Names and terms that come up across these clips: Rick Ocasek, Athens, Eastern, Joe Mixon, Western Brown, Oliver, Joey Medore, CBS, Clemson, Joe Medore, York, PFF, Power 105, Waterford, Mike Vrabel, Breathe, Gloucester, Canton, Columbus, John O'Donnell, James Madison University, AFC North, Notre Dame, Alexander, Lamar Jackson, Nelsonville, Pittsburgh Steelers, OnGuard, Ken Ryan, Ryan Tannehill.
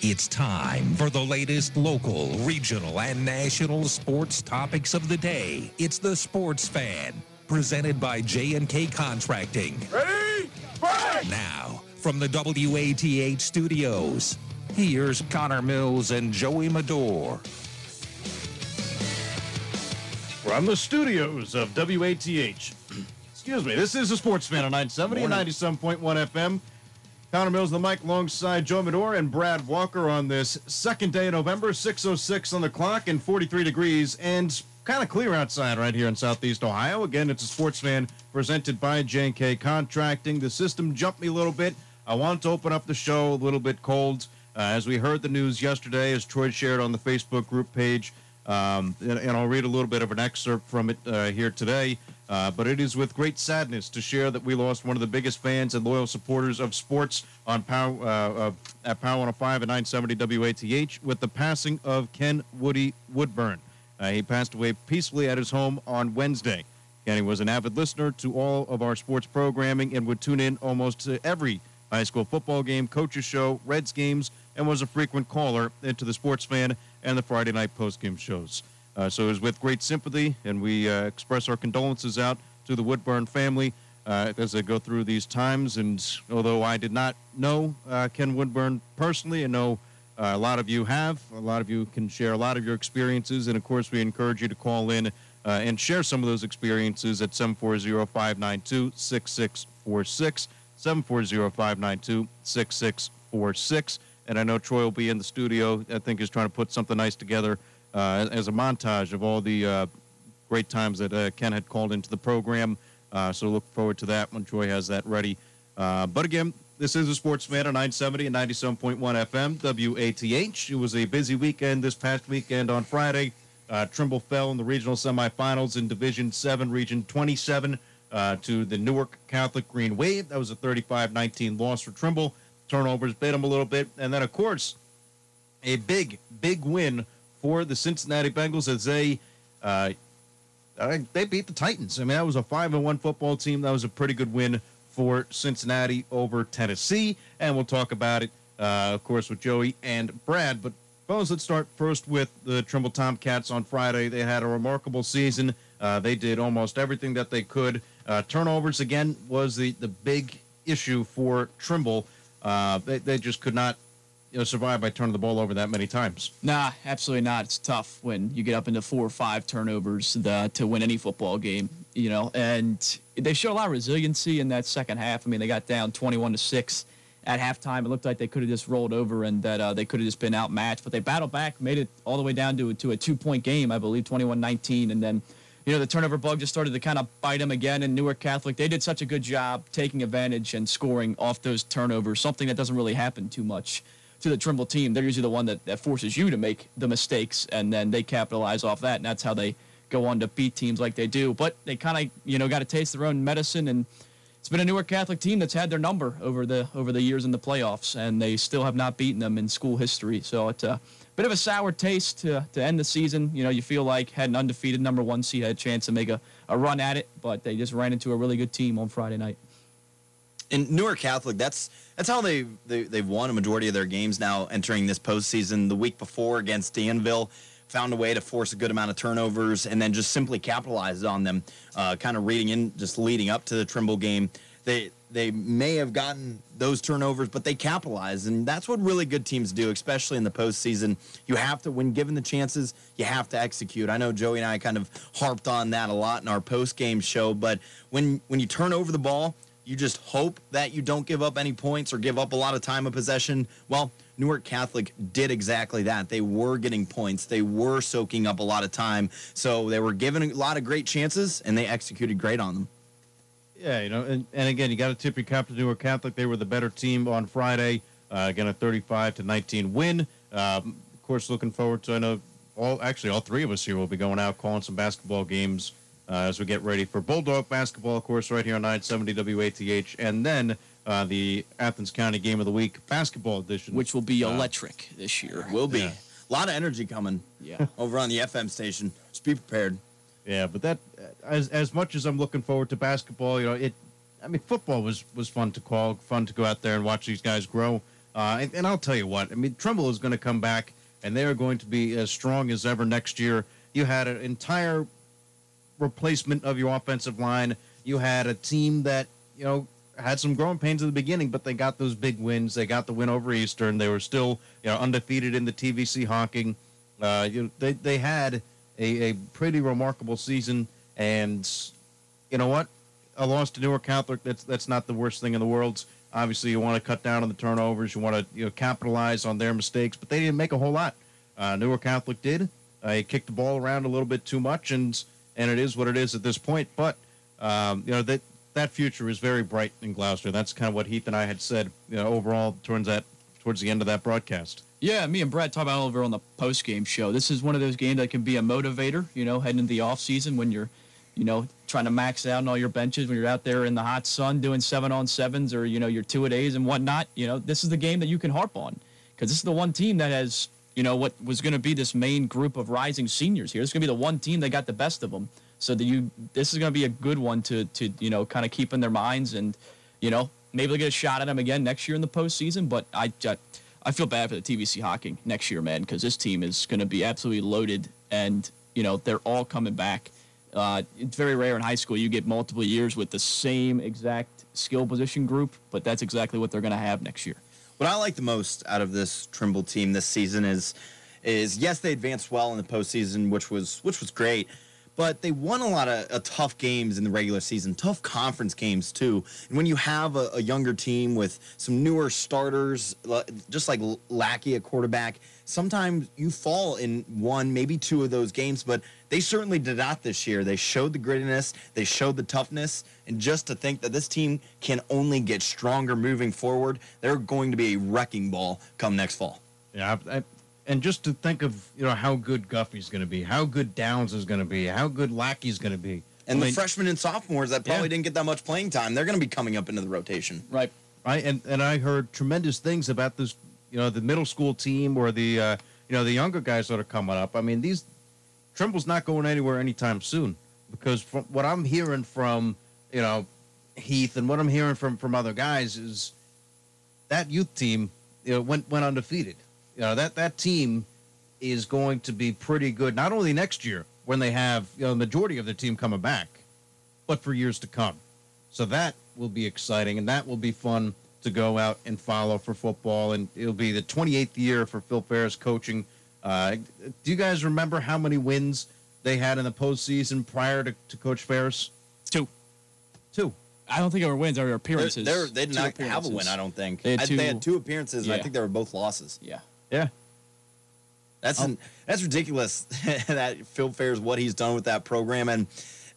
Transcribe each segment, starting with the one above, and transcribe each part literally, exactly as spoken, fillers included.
It's time for the latest local, regional, and national sports topics of the day. It's the Sports Fan, presented by J and K Contracting. Ready? Break! Now, from the W A T H studios, here's Connor Mills and Joey Medore. From the studios of W A T H. Excuse me, this is the Sports Fan on nine seventy and ninety-seven point one F M. Connor Mills, the mic, alongside Joe Medore and Brad Walker on this second day of November, six oh six on the clock and forty-three degrees, and kind of clear outside right here in Southeast Ohio. Again, it's a Sports Fan presented by J and K Contracting. The system jumped me a little bit. I want to open up the show a little bit cold. Uh, as we heard the news yesterday, as Troy shared on the Facebook group page, um, and, and I'll read a little bit of an excerpt from it uh, here today. Uh, but it is with great sadness to share that we lost one of the biggest fans and loyal supporters of sports on Power uh, uh, at Power one oh five and nine seventy W A T H with the passing of Ken Woody Woodburn. Uh, he passed away peacefully at his home on Wednesday. Kenny was an avid listener to all of our sports programming and would tune in almost to every high school football game, coaches show, Reds games, and was a frequent caller into the Sports Fan and the Friday night postgame shows. Uh, so it was with great sympathy, and we uh, express our condolences out to the Woodburn family uh, as they go through these times. And although I did not know uh, Ken Woodburn personally, I know uh, a lot of you have. A lot of you can share a lot of your experiences. And, of course, we encourage you to call in uh, and share some of those experiences at seven four zero, five nine two, six six four six, seven four zero, five nine two, six six four six. And I know Troy will be in the studio. I think he's trying to put something nice together Uh, as a montage of all the uh, great times that uh, Ken had called into the program. Uh, so look forward to that when Troy has that ready. Uh, but again, this is a Sports Fan on nine seventy and ninety-seven point one F M, W A T H. It was a busy weekend this past weekend on Friday. Uh, Trimble fell in the regional semifinals in Division seven, Region twenty-seven, uh, to the Newark Catholic Green Wave. That was a thirty-five nineteen loss for Trimble. Turnovers bit them a little bit. And then, of course, a big, big win for the Cincinnati Bengals as they uh, they beat the Titans. I mean, that was a five and one football team. That was a pretty good win for Cincinnati over Tennessee, and we'll talk about it, uh, of course, with Joey and Brad. But, fellas, let's start first with the Trimble Tomcats on Friday. They had a remarkable season. Uh, they did almost everything that they could. Uh, turnovers, again, was the, the big issue for Trimble. Uh, they, they just could not You know, survive by turning the ball over that many times. Nah, absolutely not. It's tough when you get up into four or five turnovers the, to win any football game, you know. And they showed a lot of resiliency in that second half. I mean, they got down twenty-one to six at halftime. It looked like they could have just rolled over and that uh, they could have just been outmatched. But they battled back, made it all the way down to a, to a two-point game, I believe, twenty-one nineteen. And then, you know, the turnover bug just started to kind of bite them again. And Newark Catholic, they did such a good job taking advantage and scoring off those turnovers, something that doesn't really happen too much to the Trimble team. They're usually the one that, that forces you to make the mistakes, and then they capitalize off that, and that's how they go on to beat teams like they do. But they kind of, you know, got to taste their own medicine, and it's been a Newark Catholic team that's had their number over the over the years in the playoffs, and they still have not beaten them in school history. So it's a bit of a sour taste to, to end the season. You know, you feel like had an undefeated number one seed had a chance to make a, a run at it, but they just ran into a really good team on Friday night. And Newark Catholic, that's that's how they, they, they've won a majority of their games now entering this postseason. The week before against Danville, found a way to force a good amount of turnovers and then just simply capitalized on them, uh, kind of reading in, just leading up to the Trimble game. They, they may have gotten those turnovers, but they capitalized, and that's what really good teams do, especially in the postseason. You have to, when given the chances, you have to execute. I know Joey and I kind of harped on that a lot in our postgame show, but when when you turn over the ball, you just hope that you don't give up any points or give up a lot of time of possession. Well, Newark Catholic did exactly that. They were getting points. They were soaking up a lot of time. So they were given a lot of great chances, and they executed great on them. Yeah, you know, and, and again, you got to tip your cap to Newark Catholic. They were the better team on Friday. Uh, again, a thirty-five to nineteen win. Um, of course, looking forward to, I know, all, actually all three of us here will be going out calling some basketball games Uh, as we get ready for Bulldog basketball, of course, right here on nine seventy W A T H, and then uh, the Athens County Game of the Week basketball edition, which will be uh, electric this year. Will be. Yeah. A lot of energy coming. Yeah. Over on the F M station. Just be prepared. Yeah, but that, as as much as I'm looking forward to basketball, you know, it. I mean, football was was fun to call, fun to go out there and watch these guys grow. Uh, and, and I'll tell you what, I mean, Trimble is going to come back, and they are going to be as strong as ever next year. You had an entire replacement of your offensive line. You had a team that, you know, had some growing pains at the beginning, but they got those big wins. They got the win over Eastern. They were still, you know, undefeated in the T V C Hawking. Uh, you know, they they had a, a pretty remarkable season, and you know what? A loss to Newark Catholic, that's that's not the worst thing in the world. Obviously, you want to cut down on the turnovers. You want to you know capitalize on their mistakes, but they didn't make a whole lot. Uh, Newark Catholic did. Uh, he kicked the ball around a little bit too much, and and it is what it is at this point. But um, you know that. That future is very bright in Gloucester. That's kind of what Heath and I had said, you know, overall towards that towards the end of that broadcast. Yeah, me and Brad talked about Oliver on the post-game show. This is one of those games that can be a motivator, you know, heading into the offseason when you're, you know, trying to max out on all your benches, when you're out there in the hot sun doing seven-on-sevens or, you know, your two-a-days and whatnot. You know, this is the game that you can harp on because this is the one team that has, you know, what was going to be this main group of rising seniors here. It's going to be the one team that got the best of them. So that you, this is going to be a good one to, to you know, kind of keep in their minds and, you know, maybe they'll get a shot at them again next year in the postseason. But I, I, I feel bad for the T V C Hawking next year, man, because this team is going to be absolutely loaded and, you know, they're all coming back. Uh, it's very rare in high school you get multiple years with the same exact skill position group, but that's exactly what they're going to have next year. What I like the most out of this Trimble team this season is, is yes, they advanced well in the postseason, which was which was great. But they won a lot of uh, tough games in the regular season, tough conference games, too. And when you have a, a younger team with some newer starters, just like Lackey, a quarterback, sometimes you fall in one, maybe two of those games. But they certainly did not this year. They showed the grittiness. They showed the toughness. And just to think that this team can only get stronger moving forward, they're going to be a wrecking ball come next fall. Yeah, I, I And just to think of, you know, how good Guffey's going to be, how good Downs is going to be, how good Lackey's going to be. And I mean, the freshmen and sophomores that probably yeah. didn't get that much playing time, they're going to be coming up into the rotation. Right. Right. And, and I heard tremendous things about this, you know, the middle school team or the, uh, you know, the younger guys that are coming up. I mean, these Trimble's not going anywhere anytime soon because from what I'm hearing from, you know, Heath and what I'm hearing from, from other guys is that youth team, you know, went, went undefeated. You know, that, that team is going to be pretty good, not only next year when they have, you know, the majority of their team coming back, but for years to come. So that will be exciting, and that will be fun to go out and follow for football. And it'll be the twenty-eighth year for Phil Ferris coaching. Uh, do you guys remember how many wins they had in the postseason prior to, to Coach Ferris? Two. Two. I don't think they were wins. They were appearances. They're, they're, they did not have a win, I don't think. They had two, I, they had two appearances, yeah. and I think they were both losses. Yeah. Yeah. That's um, an, that's ridiculous that Phil Ferris, what he's done with that program. And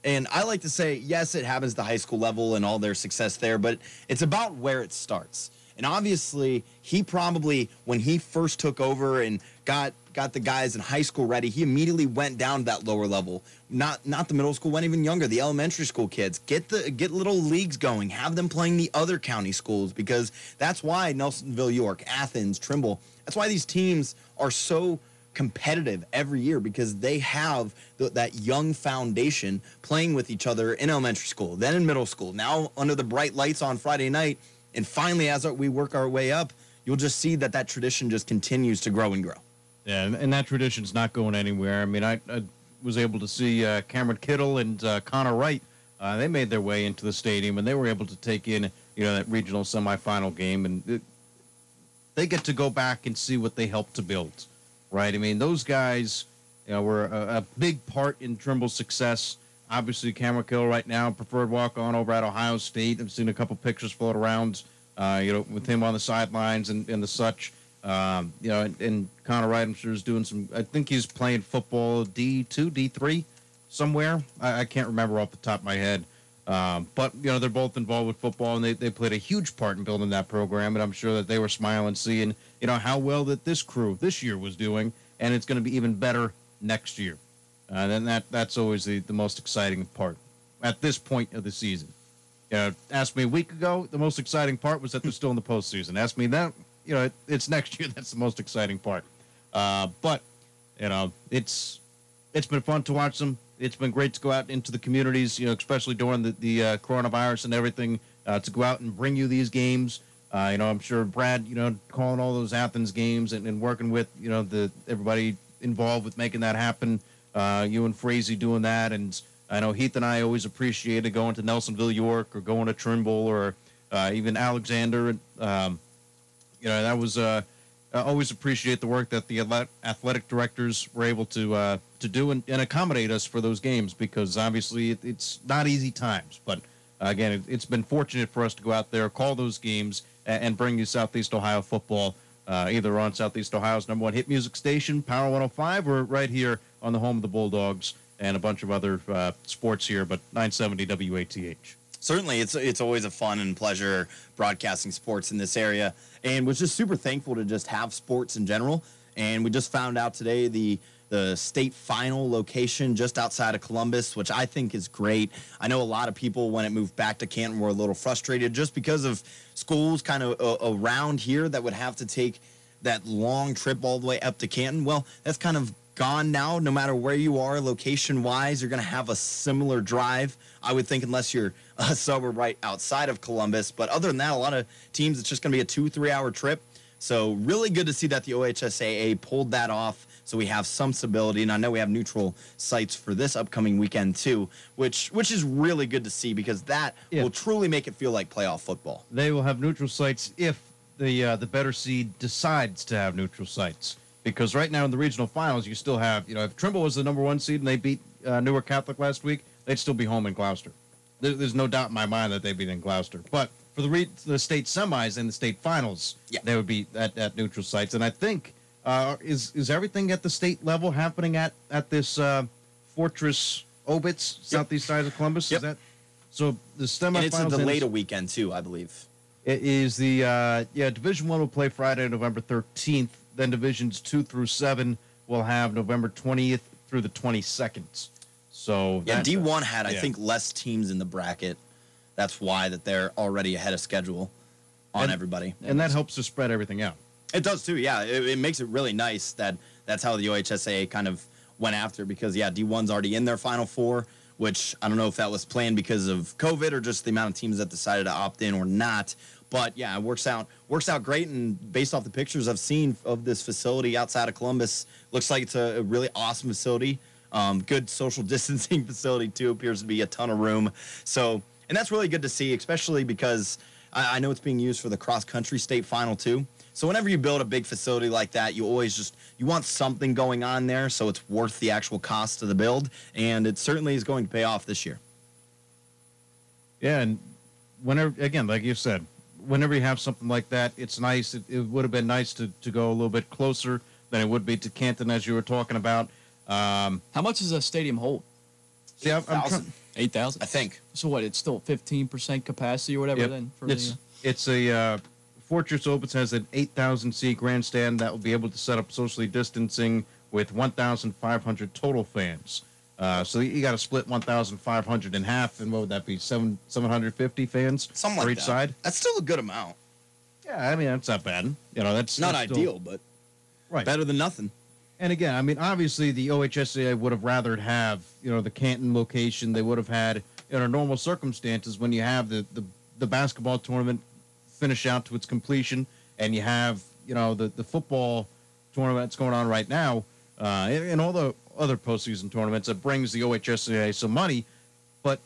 and I like to say, yes, it happens at the high school level and all their success there, but it's about where it starts. And obviously, he probably, when he first took over and got got the guys in high school ready, he immediately went down to that lower level. Not not the middle school, went even younger, the elementary school kids. Get the get little leagues going. Have them playing the other county schools because that's why Nelsonville, York, Athens, Trimble, that's why these teams are so competitive every year because they have th that young foundation playing with each other in elementary school, then in middle school, now under the bright lights on Friday night. And finally, as we work our way up, you'll just see that that tradition just continues to grow and grow. Yeah, and that tradition's not going anywhere. I mean, I, I was able to see uh, Cameron Kittle and uh, Connor Wright. Uh, they made their way into the stadium, and they were able to take in, you know, that regional semifinal game. And it, they get to go back and see what they helped to build, right? I mean, those guys, you know, were a, a big part in Trimble's success. Obviously, Cameron Kittle right now, preferred walk-on over at Ohio State. I've seen a couple pictures float around, uh, you know, with him on the sidelines and, and the such. Um, you know, and, and Connor Wright, I'm sure, is doing some. I think he's playing football D two, D three, somewhere. I, I can't remember off the top of my head. Um, but, you know, they're both involved with football, and they, they played a huge part in building that program. And I'm sure that they were smiling, seeing, you know, how well that this crew this year was doing. And it's going to be even better next year. Uh, and then that, that's always the, the most exciting part at this point of the season. You know, ask me a week ago, the most exciting part was that they're still in the postseason. Ask me that, you know, it, it's next year. That's the most exciting part. Uh, but, you know, it's it's been fun to watch them. It's been great to go out into the communities, you know, especially during the, the uh, coronavirus and everything, uh, to go out and bring you these games. Uh, you know, I'm sure Brad, you know, calling all those Athens games and, and working with, you know, the everybody involved with making that happen. Uh, you and Frazee doing that. And I know Heath and I always appreciated going to Nelsonville, York, or going to Trimble, or uh, even Alexander. Um, you know, that was uh, I always appreciate the work that the athletic directors were able to uh, to do and, and accommodate us for those games, because obviously it, it's not easy times. But again, it, it's been fortunate for us to go out there, call those games, and bring you Southeast Ohio football, uh, either on Southeast Ohio's number one hit music station, Power one oh five, or right here on the home of the Bulldogs and a bunch of other uh, sports here, but nine seventy W A T H. Certainly, it's it's always a fun and pleasure broadcasting sports in this area, and was just super thankful to just have sports in general. And we just found out today the the state final location just outside of Columbus, which I think is great. I know a lot of people, when it moved back to Canton, were a little frustrated just because of schools kind of uh, around here that would have to take that long trip all the way up to Canton. Well, that's kind of gone now. No matter where you are location-wise, you're going to have a similar drive, I would think, unless you're a suburb right outside of Columbus. But other than that, a lot of teams, it's just going to be a two, three-hour trip. So really good to see that the O H S A A pulled that off, so we have some stability. And I know we have neutral sites for this upcoming weekend too, which which is really good to see, because that yeah. will truly make it feel like playoff football. They will have neutral sites if the uh, the better seed decides to have neutral sites. Because right now in the regional finals, you still have, you know, if Trimble was the number one seed and they beat uh, Newark Catholic last week, they'd still be home in Gloucester. There, there's no doubt in my mind that they'd be in Gloucester. But for the re- the state semis and the state finals, yeah. they would be at, at neutral sites. And I think uh, is is everything at the state level happening at at this uh, Fortress Obitz yep. southeast side of Columbus? Yep. Is that so? The semifinals. And it's a delayed weekend too, I believe. It is the uh, yeah Division One will play Friday, November thirteenth. Then Divisions two through seven will have November twentieth through the twenty-second. So yeah, D one had, I yeah. think, less teams in the bracket. That's why that they're already ahead of schedule on and, everybody. And that helps to spread everything out. It does, too, yeah. It, it makes it really nice that that's how the O H S A A kind of went after, because, yeah, D one's already in their Final Four, which I don't know if that was planned because of COVID or just the amount of teams that decided to opt in or not. But, yeah, it works out works out great, and based off the pictures I've seen of this facility outside of Columbus, looks like it's a really awesome facility. Um, good social distancing facility, too. Appears to be a ton of room. So, and that's really good to see, especially because I, I know it's being used for the cross-country state final, too. So whenever you build a big facility like that, you always just you want something going on there, so it's worth the actual cost of the build, and it certainly is going to pay off this year. Yeah, and whenever, again, like you said, whenever you have something like that, it's nice. It, it would have been nice to, to go a little bit closer than it would be to Canton, as you were talking about. Um, How much does a stadium hold? eight thousand. eight thousand? I think. So what, it's still fifteen percent capacity or whatever yep. then? For it's, the, uh... it's a uh, Fortress Opens has an eight thousand seat grandstand that will be able to set up socially distancing with one thousand five hundred total fans. Uh, so you got to split one thousand five hundred in half, and what would that be, seven, seven hundred fifty fans Something for like each that. side? That's still a good amount. Yeah, I mean, that's not bad. You know, that's not that's ideal, still, but right. better than nothing. And again, I mean, obviously the O H S A A would have rather have, you know, the Canton location. They would have had, in our normal circumstances, when you have the, the, the basketball tournament finish out to its completion, and you have, you know, the, the football tournament that's going on right now, uh, and all the other postseason tournaments that brings the O H S A A some money, but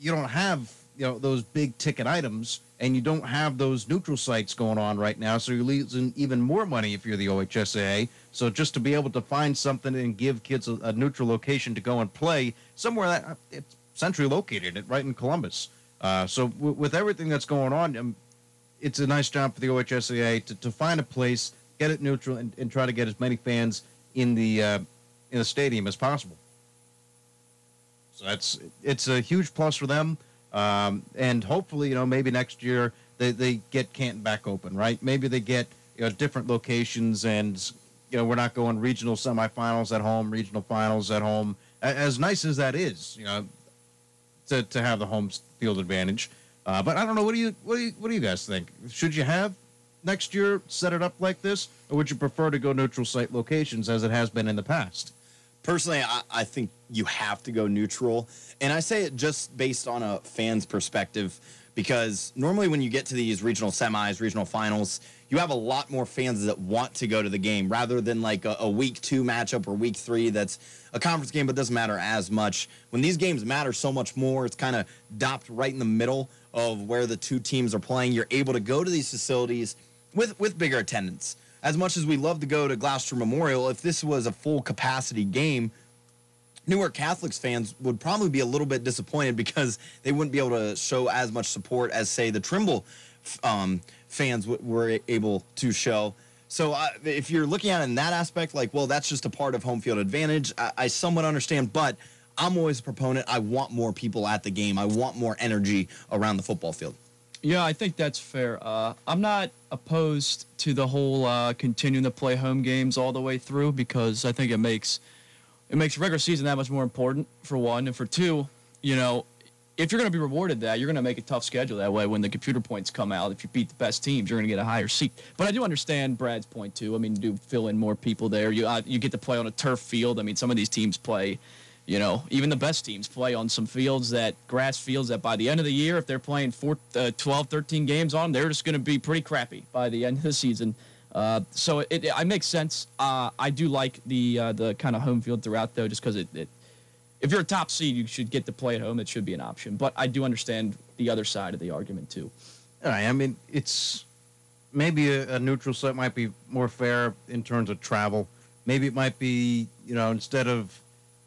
you don't have, you know, those big ticket items, and you don't have those neutral sites going on right now, so you're losing even more money if you're the O H S A A. So just to be able to find something and give kids a, a neutral location to go and play somewhere that it's centrally located, it right in Columbus. Uh, so w- with everything that's going on, um, it's a nice job for the O H S A A to, to find a place, get it neutral, and, and try to get as many fans in the uh, in the stadium as possible. So that's it's a huge plus for them. Um, and hopefully, you know, maybe next year they, they get Canton back open, right? Maybe they get, you know, different locations, and, you know, we're not going regional semifinals at home, regional finals at home. As nice as that is, you know, to, to have the home field advantage. Uh, but I don't know. What do you, what do you, what do you guys think? Should you have next year set it up like this, or would you prefer to go neutral site locations as it has been in the past? Personally, I, I think you have to go neutral, and I say it just based on a fan's perspective. because normally when you get to these regional semis, regional finals, you have a lot more fans that want to go to the game rather than like a, a week two matchup or week three that's a conference game but doesn't matter as much. When these games matter so much more, it's kind of dopped right in the middle of where the two teams are playing. You're able to go to these facilities with, with bigger attendance. As much as we love to go to Gloucester Memorial, if this was a full-capacity game, Newark Catholics fans would probably be a little bit disappointed because they wouldn't be able to show as much support as, say, the Trimble um, fans w were able to show. So uh, if you're looking at it in that aspect, like, well, that's just a part of home field advantage, I, I somewhat understand, but I'm always a proponent. I want more people at the game. I want more energy around the football field. Yeah, I think that's fair. Uh, I'm not opposed to the whole uh, continuing to play home games all the way through because I think it makes it makes regular season that much more important, for one. And for two, you know, if you're going to be rewarded that, you're going to make a tough schedule that way. When the computer points come out, if you beat the best teams, you're going to get a higher seat. But I do understand Brad's point, too. I mean, you do fill in more people there. You, uh, you get to play on a turf field. I mean, some of these teams play... You know, even the best teams play on some fields, that grass fields, that by the end of the year, if they're playing four, uh, twelve, thirteen games on, they're just going to be pretty crappy by the end of the season. Uh, so it, it, it makes sense. Uh, I do like the uh, the kind of home field throughout, though, just because it, it, if you're a top seed, you should get to play at home. It should be an option. But I do understand the other side of the argument, too. All right. I mean, it's maybe a, a neutral site might be more fair in terms of travel. Maybe it might be, you know, instead of...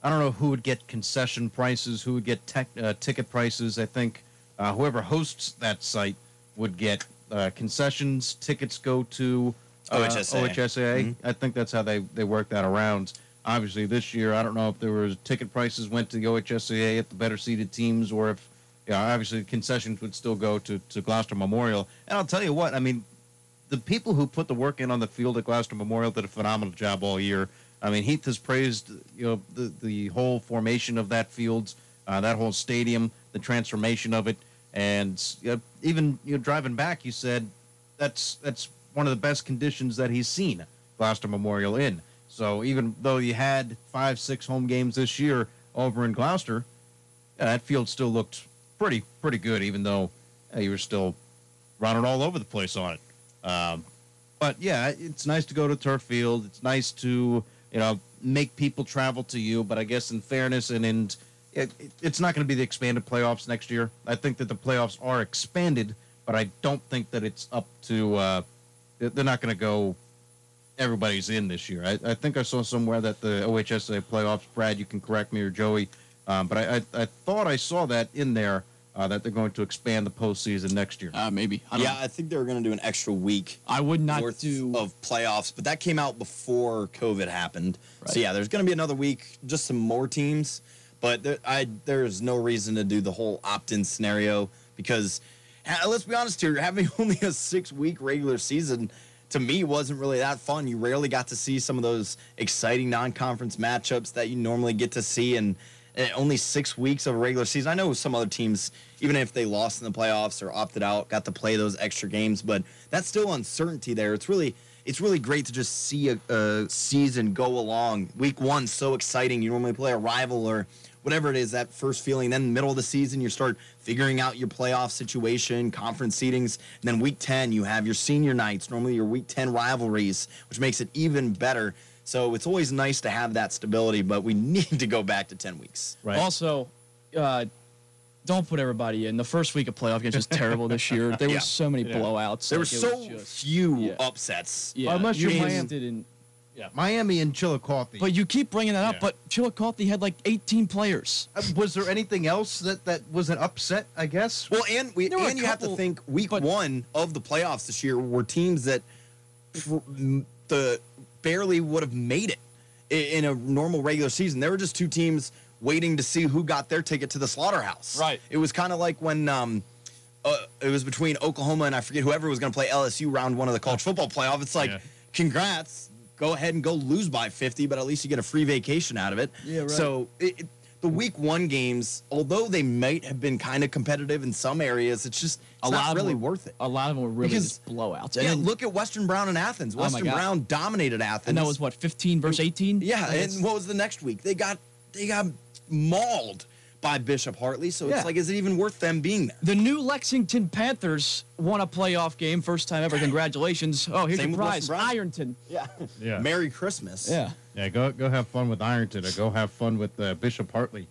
I don't know who would get concession prices, who would get tech, uh, ticket prices. I think uh, whoever hosts that site would get uh, concessions. Tickets go to uh, O H S A A. O H S A A. Mm-hmm. I think that's how they, they work that around. Obviously, this year, I don't know if there was ticket prices went to the O H S A A at the better-seeded teams or if, you know, obviously, concessions would still go to, to Gloucester Memorial. And I'll tell you what, I mean, the people who put the work in on the field at Gloucester Memorial did a phenomenal job all year. I mean, Heath has praised, you know, the, the whole formation of that field, uh, that whole stadium, the transformation of it, and you know, even you know, driving back, you said that's that's one of the best conditions that he's seen Gloucester Memorial in. So even though you had five, six home games this year over in Gloucester, yeah, that field still looked pretty pretty good, even though uh, you were still running all over the place on it. Um, but yeah, it's nice to go to turf field. It's nice to you know, make people travel to you. But I guess in fairness and in, it, it, it's not going to be the expanded playoffs next year. I think that the playoffs are expanded, but I don't think that it's up to, uh, they're not going to go, everybody's in this year. I, I think I saw somewhere that the O H S A playoffs, Brad, you can correct me or Joey, um, but I, I, I thought I saw that in there. Uh, that they're going to expand the postseason next year. Uh, maybe. I yeah, know. I think they were going to do an extra week I would not worth do... of playoffs, but that came out before COVID happened. Right. So, yeah, there's going to be another week, just some more teams, but there, I, there's no reason to do the whole opt-in scenario because, let's be honest here, having only a six-week regular season to me wasn't really that fun. You rarely got to see some of those exciting non-conference matchups that you normally get to see, and And only six weeks of a regular season. I know some other teams, even if they lost in the playoffs or opted out, got to play those extra games, but that's still uncertainty there. It's really it's really great to just see a, a season go along. Week one, so exciting. You normally play a rival or whatever it is, that first feeling. Then middle of the season, you start figuring out your playoff situation, conference seedings. And then week ten, you have your senior nights, normally your week ten rivalries, which makes it even better. So it's always nice to have that stability, but we need to go back to ten weeks. Right. Also, uh, don't put everybody in. The first week of playoff games was terrible this year. There yeah. were so many yeah. blowouts. There like were so just, few yeah. upsets. Yeah. Well, unless you Miami, didn't, yeah. Miami and Chillicothe. But you keep bringing that up, yeah. but Chillicothe had like eighteen players. Uh, was there anything else that, that was an upset, I guess? Well, and, we, and couple, you have to think week but, one of the playoffs this year were teams that the – barely would have made it in a normal regular season. There were just two teams waiting to see who got their ticket to the slaughterhouse. Right. It was kind of like when um, uh, it was between Oklahoma and I forget whoever was going to play L S U round one of the college football playoff. It's like, yeah. congrats, go ahead and go lose by fifty, but at least you get a free vacation out of it. Yeah, right. So it, it, the week one games, although they might have been kind of competitive in some areas, it's just it's a not lot really were, worth it. A lot of them were really because, just blowouts. And yeah, then, look at Western Brown and Athens. Western oh Brown dominated Athens. And that was, what, fifteen versus eighteen? Yeah, and what was the next week? They got they got mauled by Bishop Hartley, so yeah. It's like, is it even worth them being there? The new Lexington Panthers won a playoff game, first time ever. Congratulations! Oh, here's the prize, Ironton. Yeah. yeah. Merry Christmas. Yeah. Yeah. Go go have fun with Ironton, or go have fun with uh, Bishop Hartley.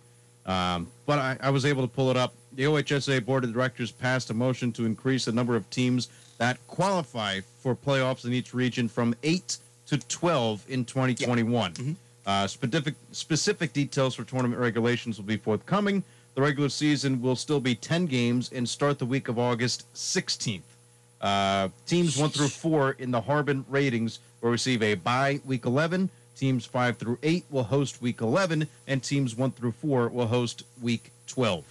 Um, but I, I was able to pull it up. The O H S A A Board of Directors passed a motion to increase the number of teams that qualify for playoffs in each region from eight to twelve in twenty twenty-one. Yeah. Mm-hmm. Uh, specific, specific details for tournament regulations will be forthcoming. The regular season will still be ten games and start the week of August sixteenth. Uh, teams one through four in the Harbin ratings will receive a bye week eleven. Teams five through eight will host week eleven, and teams one through four will host week twelve.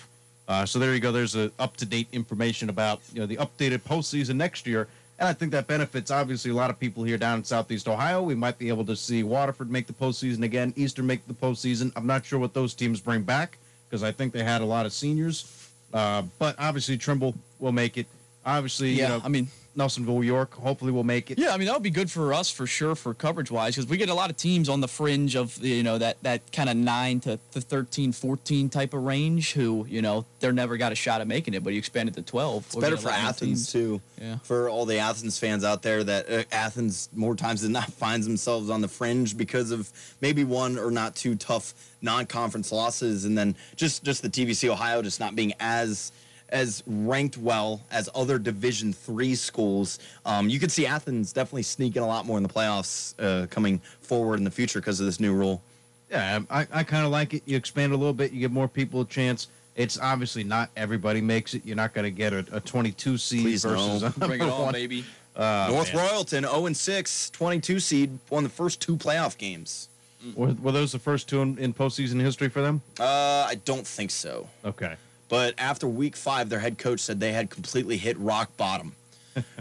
Uh, so there you go. There's a up-to-date information about, you know, the updated postseason next year. And I think that benefits, obviously, a lot of people here down in Southeast Ohio. We might be able to see Waterford make the postseason again, Eastern make the postseason. I'm not sure what those teams bring back because I think they had a lot of seniors. Uh, but, obviously, Trimble will make it. Obviously, yeah, you know, I mean, Nelsonville, York, hopefully will make it. Yeah, I mean, that would be good for us for sure for coverage-wise because we get a lot of teams on the fringe of, you know, that, that kind of nine to thirteen, fourteen type of range who, you know, they're never got a shot at making it, but you expand it to twelve. It's better for Athens, too. Yeah. For all the Athens fans out there that uh, Athens more times than not finds themselves on the fringe because of maybe one or not two tough non-conference losses and then just, just the T V C Ohio just not being as – as ranked well as other Division three schools. Um, you could see Athens definitely sneaking a lot more in the playoffs uh, coming forward in the future because of this new rule. Yeah, I, I kind of like it. You expand a little bit. You give more people a chance. It's obviously not everybody makes it. You're not going to get a, a twenty-two seed Please versus no. a Bring it on, one. Baby. Uh, North man. Royalton, zero and six, twenty-two seed, won the first two playoff games. Were, were those the first two in, in postseason history for them? Uh, I don't think so. Okay. But after week five, their head coach said they had completely hit rock bottom.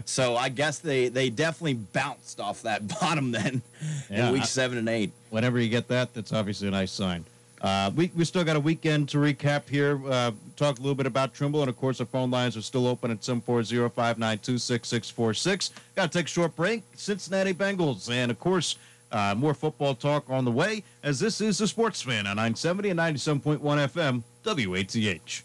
So I guess they, they definitely bounced off that bottom then yeah, in week I, seven and eight. Whenever you get that, that's obviously a nice sign. Uh, we we still got a weekend to recap here. Uh, talk a little bit about Trimble. And, of course, our phone lines are still open at seven four zero, five nine two, six six four six. Got to take a short break. Cincinnati Bengals. And, of course, uh, more football talk on the way, as this is The Sports Fan on nine seventy and ninety-seven point one F M. W A T H.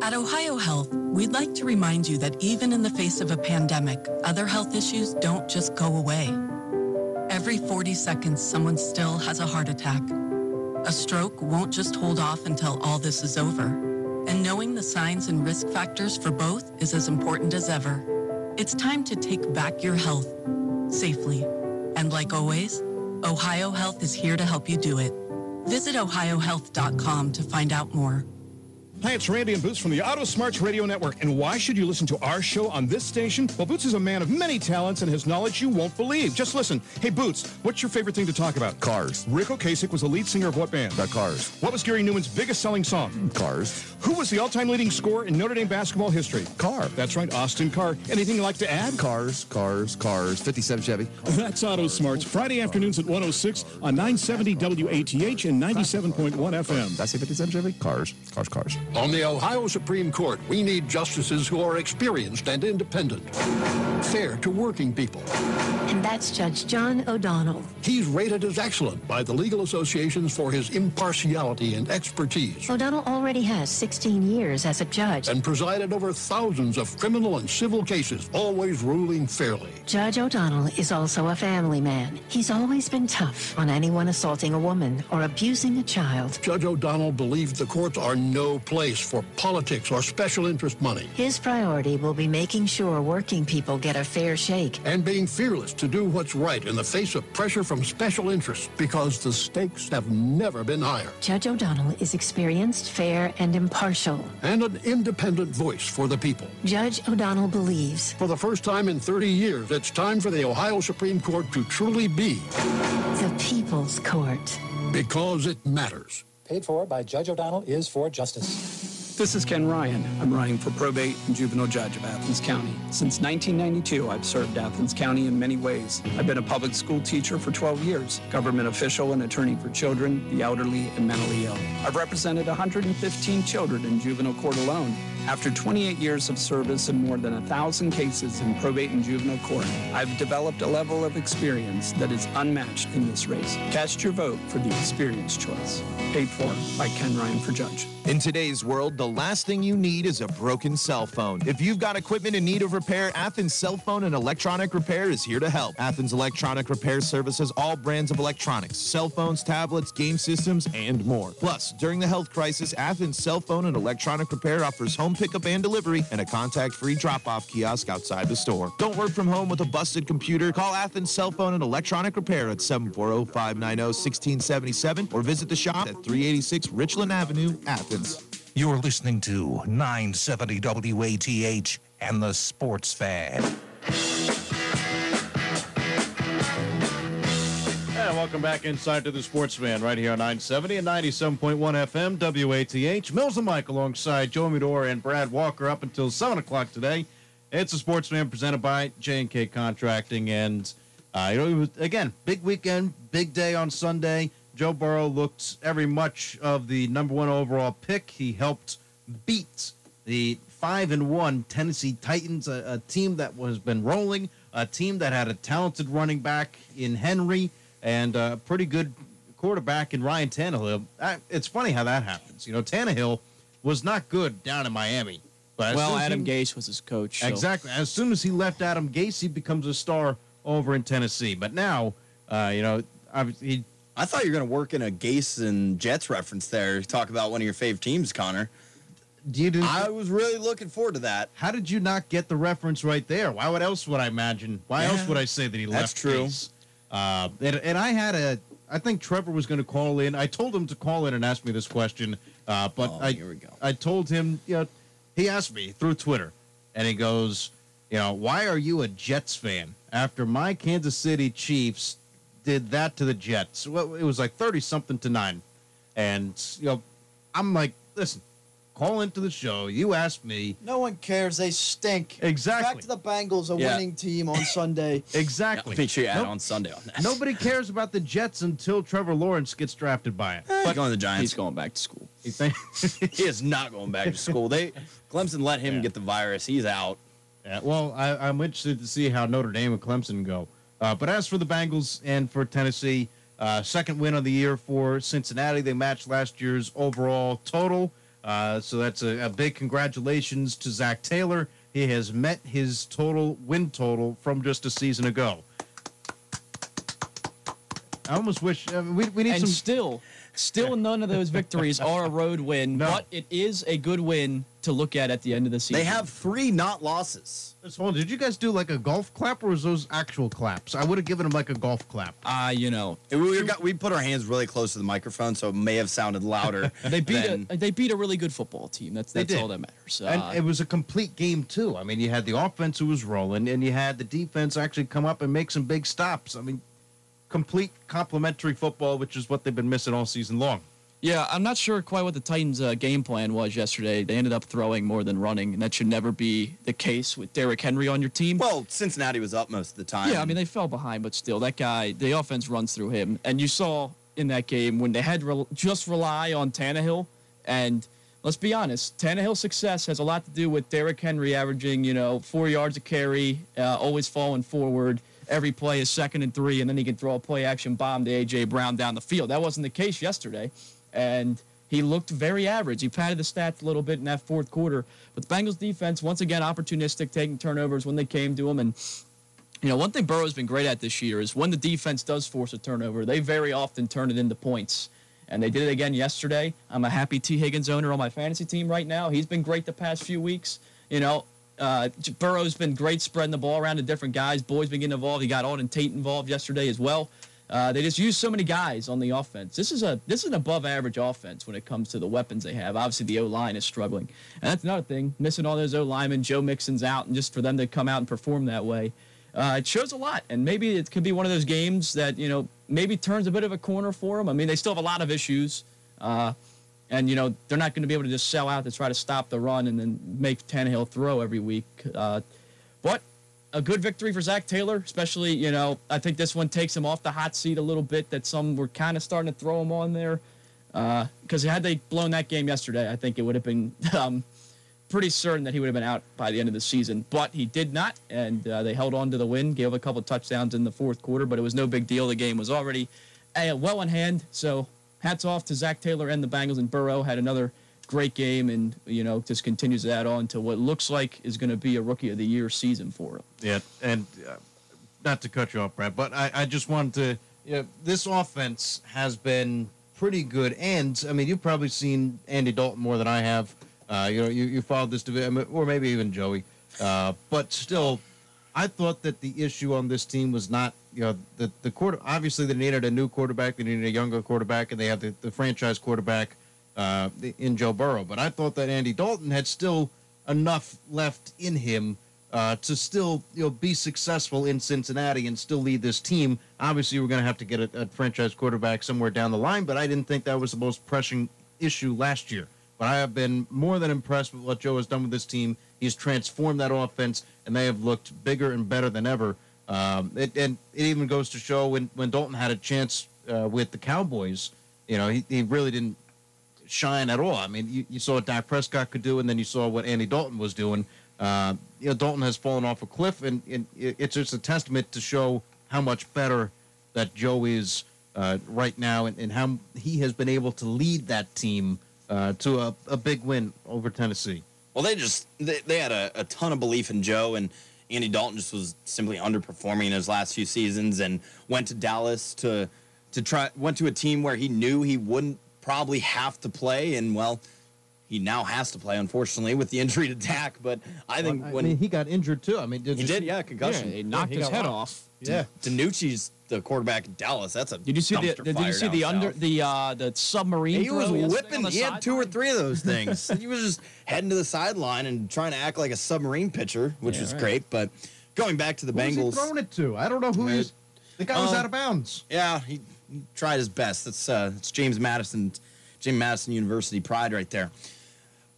At Ohio Health, we'd like to remind you that even in the face of a pandemic, other health issues don't just go away. Every forty seconds, someone still has a heart attack. A stroke won't just hold off until all this is over. And knowing the signs and risk factors for both is as important as ever. It's time to take back your health safely. And like always, Ohio Health is here to help you do it. Visit ohio health dot com to find out more. Hi, it's Randy and Boots from the Auto Smarts Radio Network. And why should you listen to our show on this station? Well, Boots is a man of many talents and his knowledge you won't believe. Just listen. Hey, Boots, what's your favorite thing to talk about? Cars. Rick Ocasek was the lead singer of what band? The Cars. What was Gary Newman's biggest selling song? Cars. Who was the all-time leading scorer in Notre Dame basketball history? Carr. That's right, Austin Carr. Anything you'd like to add? Cars, cars, cars. fifty-seven Chevy. That's Auto Smarts. Friday afternoons at one oh six on nine seventy W A T H and ninety-seven point one F M. Did I say fifty-seven Chevy? Cars, cars, cars. On the Ohio Supreme Court, we need justices who are experienced and independent, fair to working people. And that's Judge John O'Donnell. He's rated as excellent by the legal associations for his impartiality and expertise. O'Donnell already has sixteen years as a judge and presided over thousands of criminal and civil cases, always ruling fairly. Judge O'Donnell is also a family man. He's always been tough on anyone assaulting a woman or abusing a child. Judge O'Donnell believed the courts are no place for politics or special interest money. His priority will be making sure working people get a fair shake. And being fearless to do what's right in the face of pressure from special interests, because the stakes have never been higher. Judge O'Donnell is experienced, fair, and impartial. And an independent voice for the people. Judge O'Donnell believes, for the first time in thirty years, it's time for the Ohio Supreme Court to truly be the people's court. Because it matters. paid for by Judge O'Donnell is for justice. This is Ken Ryan. I'm running for probate and juvenile judge of Athens County. Since nineteen ninety-two, I've served Athens County in many ways. I've been a public school teacher for twelve years, government official and attorney for children, the elderly, and mentally ill. I've represented one hundred fifteen children in juvenile court alone. After twenty-eight years of service and more than one thousand cases in probate and juvenile court, I've developed a level of experience that is unmatched in this race. Cast your vote for the experience choice. Paid for by Ken Ryan for Judge. In today's world, the last thing you need is a broken cell phone. If you've got equipment in need of repair, Athens Cell Phone and Electronic Repair is here to help. Athens Electronic Repair services all brands of electronics, cell phones, tablets, game systems, and more. Plus, during the health crisis, Athens Cell Phone and Electronic Repair offers home pickup and delivery, and a contact-free drop-off kiosk outside the store. Don't work from home with a busted computer. Call Athens Cell Phone and Electronic Repair at seven four zero, five nine zero, one six seven seven or visit the shop at three eighty-six Richland Avenue, Athens. You're listening to nine seventy W A T H and the Sports Fan. And welcome back inside to the Sports Fan right here on nine seventy and ninety-seven point one F M W A T H. Mills and Mike alongside Joe Medore and Brad Walker up until seven o'clock today. It's the Sports Fan presented by J and K Contracting. And, uh, you know, it was, again, big weekend, big day on Sunday. Joe Burrow looked every much of the number one overall pick. He helped beat the five and one Tennessee Titans, a, a team that has been rolling, a team that had a talented running back in Henry, and a pretty good quarterback in Ryan Tannehill. It's funny how that happens. You know, Tannehill was not good down in Miami. But well, Adam he, Gase was his coach. Exactly. So. As soon as he left Adam Gase, he becomes a star over in Tennessee. But now, uh, you know, obviously he, I thought you were going to work in a Gase and Jets reference there. Talk about one of your fave teams, Connor. You didn't, I was really looking forward to that. How did you not get the reference right there? Why would else would I imagine? Why yeah, else would I say that he left That's true. Gase? Uh, and, and I had a, I think Trevor was going to call in. I told him to call in and ask me this question, uh, but oh, I, here we go. I told him, you know, he asked me through Twitter, and he goes, you know, why are you a Jets fan after my Kansas City Chiefs did that to the Jets? Well, it was like thirty something to nine, and you know, I'm like, listen, call into the show. You asked me. No one cares. They stink. Exactly. Back to the Bengals, a yeah. winning team on Sunday. Exactly. Yeah, make sure you add nope. on Sunday on that. Nobody cares about the Jets until Trevor Lawrence gets drafted by it. Eh, but he's going to the Giants. He's going back to school. You think? He is not going back to school. They Clemson let him yeah. get the virus. He's out. Yeah, well, I, I'm interested to see how Notre Dame and Clemson go. Uh, but as for the Bengals and for Tennessee, uh, second win of the year for Cincinnati. They matched last year's overall total. Uh, so that's a, a big congratulations to Zach Taylor. He has met his total win total from just a season ago. I almost wish I mean, we, we need and some. And still, still none of those victories are a road win, no. but it is a good win to look at at the end of the season. They have three not losses. Hold on, did you guys do like a golf clap or was those actual claps? I would have given them like a golf clap. Ah, uh, you know, it, we, got, we put our hands really close to the microphone, so it may have sounded louder. they beat than... a, they beat a really good football team. That's that's all that matters. Uh, and it was a complete game too. I mean, you had the offense who was rolling, and you had the defense actually come up and make some big stops. I mean, complete complimentary football, which is what they've been missing all season long. Yeah, I'm not sure quite what the Titans' uh, game plan was yesterday. They ended up throwing more than running, and that should never be the case with Derrick Henry on your team. Well, Cincinnati was up most of the time. Yeah, I mean, they fell behind, but still, that guy, the offense runs through him. And you saw in that game when they had re- just rely on Tannehill, and let's be honest, Tannehill's success has a lot to do with Derrick Henry averaging, you know, four yards a carry, uh, always falling forward. Every play is second and three, and then he can throw a play-action bomb to A J. Brown down the field. That wasn't the case yesterday, and he looked very average. He padded the stats a little bit in that fourth quarter. But the Bengals' defense, once again, opportunistic, taking turnovers when they came to him. And, you know, one thing Burrow's been great at this year is when the defense does force a turnover, they very often turn it into points. And they did it again yesterday. I'm a happy T. Higgins owner on my fantasy team right now. He's been great the past few weeks, you know. Uh, Burrow's been great spreading the ball around to different guys. Boyd's been getting involved. He got Auden Tate involved yesterday as well. Uh, they just use so many guys on the offense. This is a this is an above-average offense when it comes to the weapons they have. Obviously, the O-line is struggling. And that's another thing, missing all those O-linemen. Joe Mixon's out, and just for them to come out and perform that way, uh, it shows a lot. And maybe it could be one of those games that, you know, maybe turns a bit of a corner for them. I mean, they still have a lot of issues. Uh, and, you know, they're not going to be able to just sell out to try to stop the run and then make Tannehill throw every week. Uh, but a good victory for Zach Taylor, especially, you know, I think this one takes him off the hot seat a little bit that some were kind of starting to throw him on there. Because uh, had they blown that game yesterday, I think it would have been um, pretty certain that he would have been out by the end of the season. But he did not, and uh, they held on to the win, gave a couple touchdowns in the fourth quarter, but it was no big deal. The game was already uh, well in hand. So hats off to Zach Taylor and the Bengals, and Burrow had another great game, and, you know, just continues that on to what looks like is going to be a Rookie of the Year season for him. Yeah, and uh, not to cut you off, Brad, but I, I just wanted to, you know, this offense has been pretty good, and I mean, you've probably seen Andy Dalton more than I have. Uh, you know, you, you followed this division, or maybe even Joey. Uh, but still, I thought that the issue on this team was not, you know, the the quarter. Obviously, they needed a new quarterback, they needed a younger quarterback, and they have the, the franchise quarterback uh, in Joe Burrow. But I thought that Andy Dalton had still enough left in him uh, to still, you know, be successful in Cincinnati and still lead this team. Obviously, we're going to have to get a, a franchise quarterback somewhere down the line, but I didn't think that was the most pressing issue last year. But I have been more than impressed with what Joe has done with this team. He's transformed that offense, and they have looked bigger and better than ever. Um, it, and it even goes to show when, when Dalton had a chance uh, with the Cowboys, you know, he, he really didn't shine at all. I mean, you, you saw what Dak Prescott could do, and then you saw what Andy Dalton was doing. Uh, you know, Dalton has fallen off a cliff, and, and it's just a testament to show how much better that Joe is uh, right now, and, and how he has been able to lead that team uh, to a, a big win over Tennessee. Well, they just they, they had a, a ton of belief in Joe, and Andy Dalton just was simply underperforming in his last few seasons, and went to Dallas to to try went to a team where he knew he wouldn't probably have to play, and well, he now has to play, unfortunately, with the injury to Dak. But I think well, I when mean, he got injured too. I mean, did he did? See? Yeah, concussion. Yeah, he knocked yeah, he his head off. Yeah, Danucci's the quarterback in Dallas. That's a did you see the did you see the under south. the uh, the submarine? He was whipping. He had two line. or three of those things. He was just heading to the sideline and trying to act like a submarine pitcher, which yeah, was right. great. But going back to the who Bengals, was he throwing it to? I don't know who he's. The guy was um, out of bounds. Yeah, he, he tried his best. That's uh, it's James Madison, James Madison University pride right there.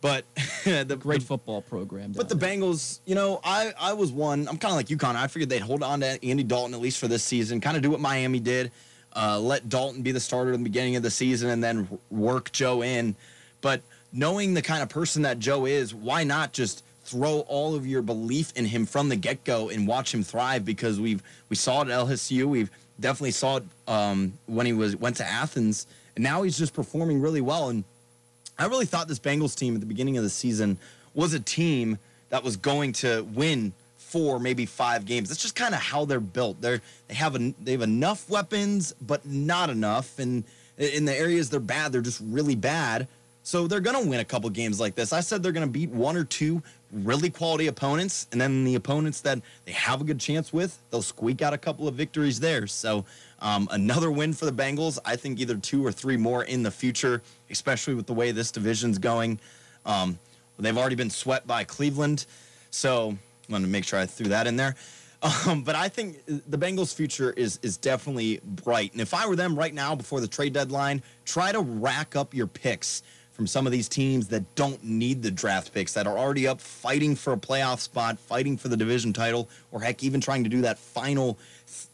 But the great football program. But the there. Bengals, you know, I, I was one. I'm kind of like you, Connor. I figured they'd hold on to Andy Dalton at least for this season, kind of do what Miami did, uh, let Dalton be the starter in the beginning of the season and then work Joe in. But knowing the kind of person that Joe is, why not just throw all of your belief in him from the get-go and watch him thrive? Because we've we saw it at L S U. We've definitely saw it um, when he was went to Athens. And now he's just performing really well, and I really thought this Bengals team at the beginning of the season was a team that was going to win four, maybe five games. That's just kind of how they're built. They're, they have a, they have enough weapons, but not enough. And in the areas they're bad, they're just really bad. So they're going to win a couple games like this. I said they're going to beat one or two really quality opponents, and then the opponents that they have a good chance with, they'll squeak out a couple of victories there. So um, another win for the Bengals. I think either two or three more in the future, especially with the way this division's going. Um, they've already been swept by Cleveland, so I wanted to make sure I threw that in there. Um, but I think the Bengals' future is is definitely bright. And if I were them right now before the trade deadline, try to rack up your picks from some of these teams that don't need the draft picks, that are already up fighting for a playoff spot, fighting for the division title, or heck, even trying to do that final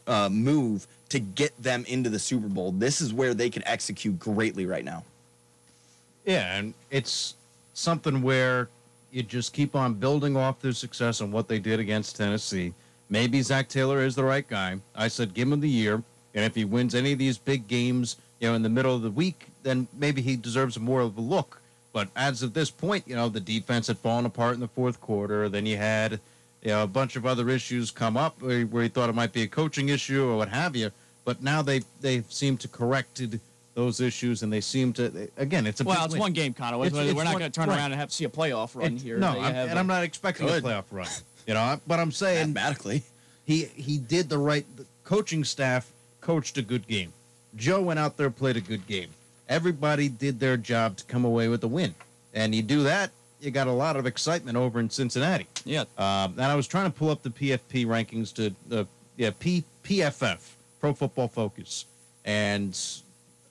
uh, move to get them into the Super Bowl. This is where they can execute greatly right now. Yeah, and it's something where you just keep on building off their success and what they did against Tennessee. Maybe Zach Taylor is the right guy. I said give him the year, and if he wins any of these big games, you know, in the middle of the week, then maybe he deserves more of a look. But as of this point, you know, the defense had fallen apart in the fourth quarter. Then you had, you know, a bunch of other issues come up where he thought it might be a coaching issue or what have you. But now they they seem to corrected those issues, and they seem to they, again. It's a well, it's win. one game, Connor. We're it's, not going to turn right. around and have to see a playoff run it's, here. No, I'm, and a, I'm not expecting good. a playoff run. You know, but I'm saying mathematically, he he did the right. The coaching staff coached a good game. Joe went out there, played a good game. Everybody did their job to come away with a win. And you do that, you got a lot of excitement over in Cincinnati. Yeah. Um, and I was trying to pull up the P F P rankings to the uh, yeah, P P F F, Pro Football Focus. And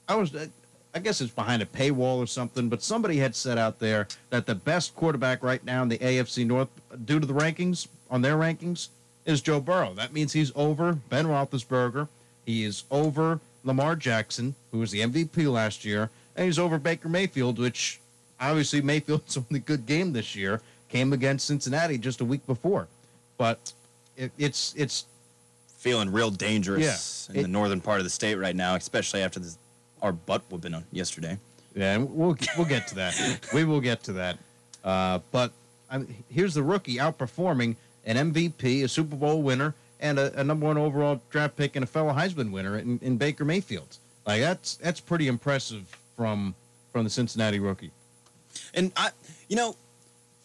I was uh, I guess it's behind a paywall or something, but somebody had said out there that the best quarterback right now in the A F C North, due to the rankings, on their rankings, is Joe Burrow. That means he's over Ben Roethlisberger. He is over Lamar Jackson, who was the M V P last year, and he's over Baker Mayfield, which obviously Mayfield's only good game this year came against Cincinnati just a week before. But it, it's it's feeling real dangerous yeah, in it, the northern part of the state right now, especially after this, our butt whooping on yesterday. Yeah, and we'll we'll get to that. We will get to that. Uh, but I mean, here's the rookie outperforming an M V P, a Super Bowl winner, and a, a number one overall draft pick and a fellow Heisman winner in, in Baker Mayfield. Like that's that's pretty impressive from from the Cincinnati rookie. And I, you know,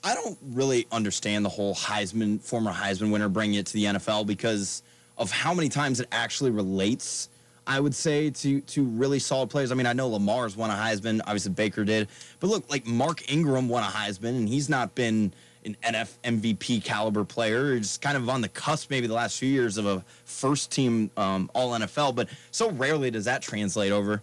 I don't really understand the whole Heisman, former Heisman winner, bringing it to the N F L because of how many times it actually relates. I would say to to really solid players. I mean, I know Lamar's won a Heisman, obviously Baker did, but look, like Mark Ingram won a Heisman, and he's not been an N F M V P caliber player. He's kind of on the cusp, maybe the last few years, of a first team um, All N F L. But so rarely does that translate over.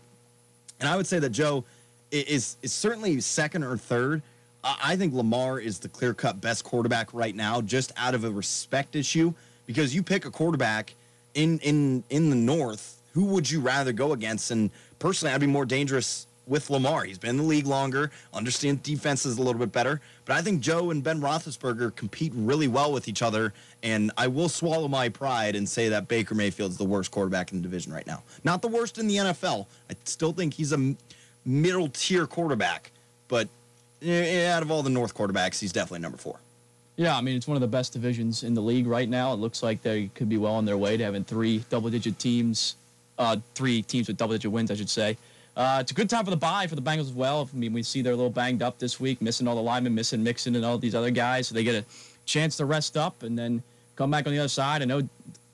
And I would say that Joe is is certainly second or third. Uh, I think Lamar is the clear cut best quarterback right now, just out of a respect issue, because you pick a quarterback in in in the North. Who would you rather go against? And personally, I'd be more dangerous with Lamar. He's been in the league longer, understands defenses a little bit better. But I think Joe and Ben Roethlisberger compete really well with each other. And I will swallow my pride and say that Baker Mayfield's the worst quarterback in the division right now. Not the worst in the N F L. I still think he's a middle-tier quarterback. But out of all the North quarterbacks, he's definitely number four. Yeah, I mean, it's one of the best divisions in the league right now. It looks like they could be well on their way to having three double-digit teams. Uh, three teams with double-digit wins, I should say. Uh, it's a good time for the bye for the Bengals as well. I mean, we see they're a little banged up this week, missing all the linemen, missing Mixon and all these other guys, so they get a chance to rest up and then come back on the other side. I know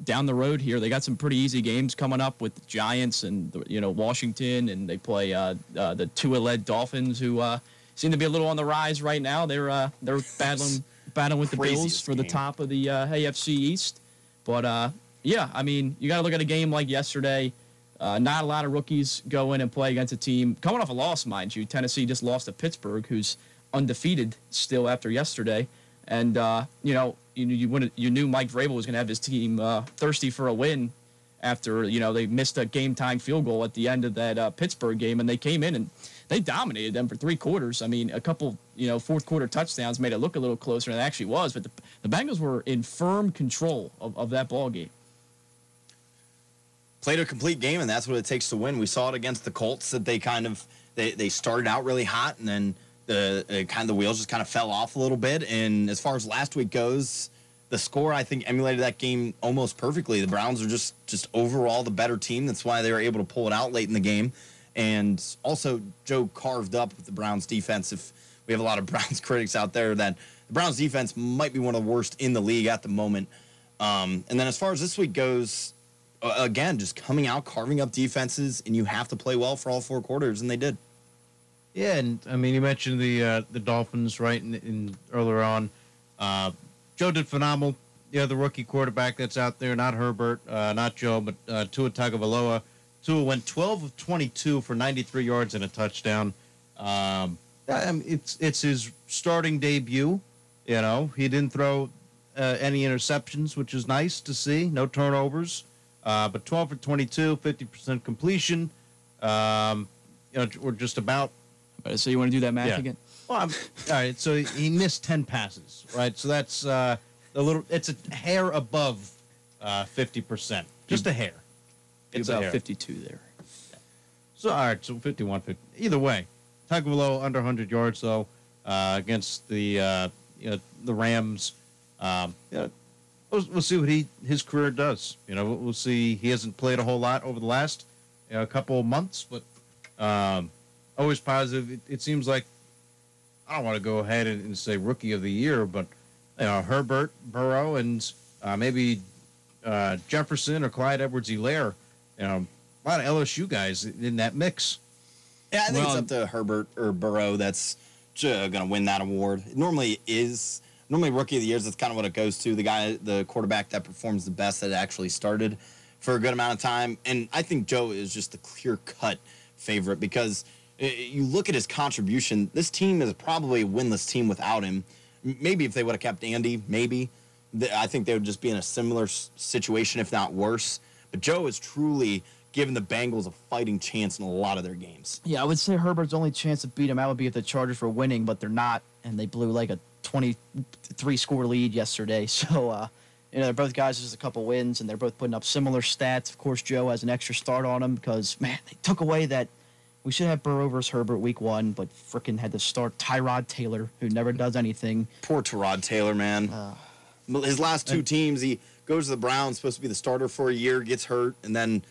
down the road here, they got some pretty easy games coming up with the Giants and, you know, Washington, and they play uh, uh, the Tua-led Dolphins, who uh, seem to be a little on the rise right now. They're uh, they're battling battling with the Bills for the top of the uh, A F C East, but... Uh, Yeah, I mean, you got to look at a game like yesterday. Uh, not a lot of rookies go in and play against a team coming off a loss, mind you. Tennessee just lost to Pittsburgh, who's undefeated still after yesterday. And, uh, you know, you, you, wouldn't, you knew Mike Vrabel was going to have his team uh, thirsty for a win after, you know, they missed a game-time field goal at the end of that uh, Pittsburgh game. And they came in and they dominated them for three quarters. I mean, a couple, you know, fourth-quarter touchdowns made it look a little closer than it actually was. But the, the Bengals were in firm control of, of that ball game. Played a complete game, and that's what it takes to win. We saw it against the Colts that they kind of they, they started out really hot, and then the uh, kind of the wheels just kind of fell off a little bit. And as far as last week goes, the score I think emulated that game almost perfectly. The Browns are just just overall the better team. That's why they were able to pull it out late in the game. And also Joe carved up with the Browns defense. If we have a lot of Browns critics out there, that the Browns defense might be one of the worst in the league at the moment. Um, and then as far as this week goes. Again, just coming out, carving up defenses, and you have to play well for all four quarters, and they did. Yeah, and I mean, you mentioned the uh, the Dolphins right in, in earlier on. Uh, Joe did phenomenal. Yeah, the rookie quarterback that's out there, not Herbert, uh, not Joe, but uh, Tua Tagovailoa. Tua went twelve of twenty-two for ninety-three yards and a touchdown. Um, I mean, it's it's his starting debut. You know, he didn't throw uh, any interceptions, which is nice to see. No turnovers. Uh, but twelve for twenty-two, fifty percent completion, um, you know, or just about. So you want to do that math yeah. again? Well, I'm, all right. So he, he missed ten passes, right? So that's uh, a little. It's a hair above uh, fifty percent, just a hair. It's about hair. fifty-two there. Yeah. So all right. So fifty-one, fifty. Either way, Tagovailoa under one hundred yards though uh, against the uh, you know, the Rams. Um, you know, We'll see what he his career does. You know, we'll see. He hasn't played a whole lot over the last you know, couple of months, but um, always positive. It, it seems like I don't want to go ahead and, and say rookie of the year, but you know, Herbert, Burrow, and uh, maybe uh, Jefferson or Clyde Edwards-Helaire. You know, a lot of L S U guys in that mix. Yeah, I think well, it's up to Herbert or Burrow that's going to win that award. It normally is. Normally, rookie of the year, that's kind of what it goes to. The guy, the quarterback that performs the best that actually started for a good amount of time. And I think Joe is just the clear-cut favorite because You look at his contribution, this team is probably a winless team without him. Maybe if they would have kept Andy, maybe. I think they would just be in a similar situation, if not worse. But Joe is truly giving the Bengals a fighting chance in a lot of their games. Yeah, I would say Herbert's only chance to beat him out would be if the Chargers were winning, but they're not, and they blew like a twenty-three score lead yesterday. So, uh, you know, they're both guys just a couple wins, and they're both putting up similar stats. Of course, Joe has an extra start on him because, man, they took away that we should have Burrow versus Herbert week one, but frickin' had to start Tyrod Taylor, who never does anything. Poor Tyrod Taylor, man. Uh, His last two teams, he goes to the Browns, supposed to be the starter for a year, gets hurt, and then,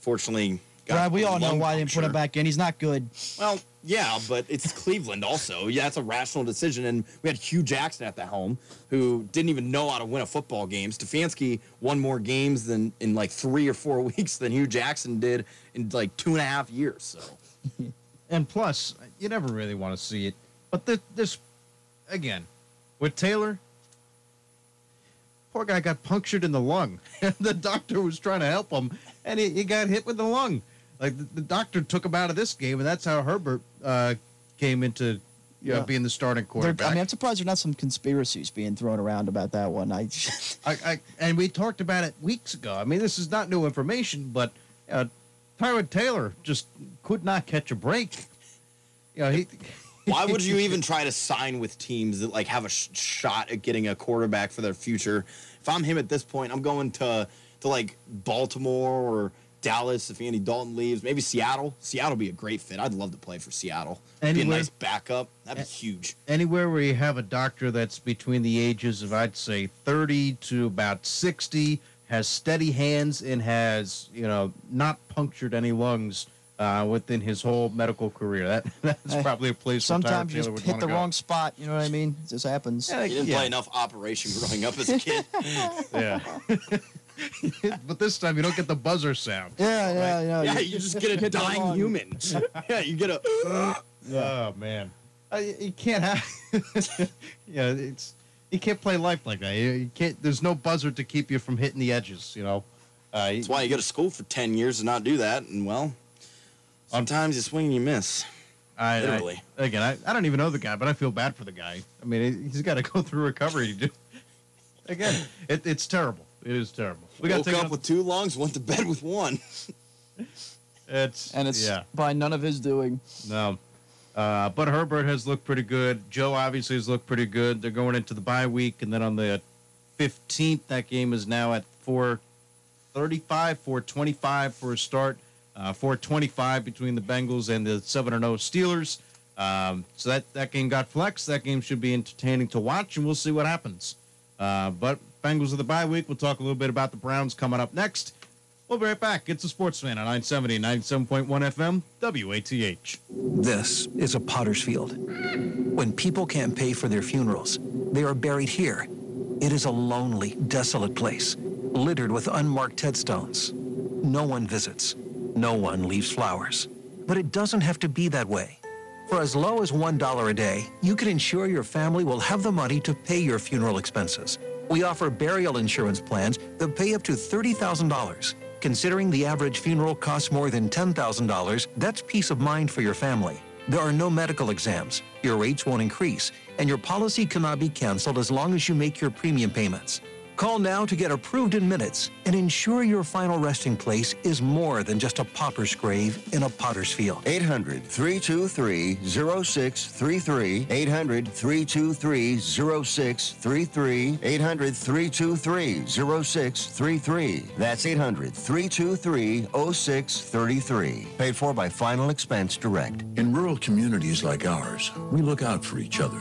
fortunately, got Brad, we all know why they didn't put him back in. He's not good. Well, yeah, but it's Cleveland also. Yeah, that's a rational decision. And we had Hugh Jackson at the helm, who didn't even know how to win a football game. Stefanski won more games than in like three or four weeks than Hugh Jackson did in like two and a half years. So, and plus, you never really want to see it. But this, this again, with Taylor. Poor guy got punctured in the lung. The doctor was trying to help him, and he, he got hit with the lung. Like the, the doctor took him out of this game, and that's how Herbert uh, came into you know, being the starting quarterback. They're, I mean, I'm surprised there's not some conspiracies being thrown around about that one. I, I, I and we talked about it weeks ago. I mean, this is not new information, but uh, Tyrod Taylor just could not catch a break. You know, he. Why would you even try to sign with teams that, like, have a sh shot at getting a quarterback for their future? If I'm him at this point, I'm going to, to like, Baltimore or Dallas if Andy Dalton leaves. Maybe Seattle. Seattle would be a great fit. I'd love to play for Seattle. Anywhere, be a nice backup. That'd be huge. Anywhere where you have a doctor that's between the ages of, I'd say, thirty to about sixty, has steady hands and has, you know, not punctured any lungs. Uh, within his whole medical career, that that's probably a place. Sometimes you just hit the wrong spot. You know what I mean? It just happens. Yeah, he didn't yeah. play enough Operation growing up as a kid. Yeah, but this time you don't get the buzzer sound. Yeah, right? yeah, yeah. Yeah, you, you just get a dying human. Yeah, you get a. Uh, yeah. Oh man, uh, you, you can't have. Yeah, it's you can't play life like that. You, you can't. There's no buzzer to keep you from hitting the edges. You know. Uh, that's you, why you go to school for ten years to not do that, and well. Sometimes you swing and you miss. I, Literally. I, again, I, I don't even know the guy, but I feel bad for the guy. I mean, he's got to go through recovery. Again, it, it's terrible. It is terrible. We got woke up with two lungs, went to bed with one. it's And it's yeah. by none of his doing. No. Uh, but Herbert has looked pretty good. Joe obviously has looked pretty good. They're going into the bye week, and then on the fifteenth, that game is now at four thirty-five, four twenty-five for a start. Uh, four twenty-five between the Bengals and the seven and oh Steelers. Um, so that, that game got flexed. That game should be entertaining to watch, and we'll see what happens. Uh, but Bengals of the bye week. We'll talk a little bit about the Browns coming up next. We'll be right back. It's the Sports Fan on nine seventy, ninety-seven point one F M, W A T H. This is a Potter's Field. When people can't pay for their funerals, they are buried here. It is a lonely, desolate place, littered with unmarked headstones. No one visits. No one leaves flowers. But it doesn't have to be that way. For as low as one dollar a day, you can ensure your family will have the money to pay your funeral expenses. We offer burial insurance plans that pay up to thirty thousand dollars. Considering the average funeral costs more than ten thousand dollars, that's peace of mind for your family. There are no medical exams, your rates won't increase, and your policy cannot be canceled as long as you make your premium payments. Call now to get approved in minutes and ensure your final resting place is more than just a pauper's grave in a potter's field. eight hundred, three two three, zero six three three, eight hundred, three two three, zero six three three, eight hundred, three two three, zero six three three. That's eight hundred, three two three, zero six three three. Paid for by Final Expense Direct. In rural communities like ours, we look out for each other.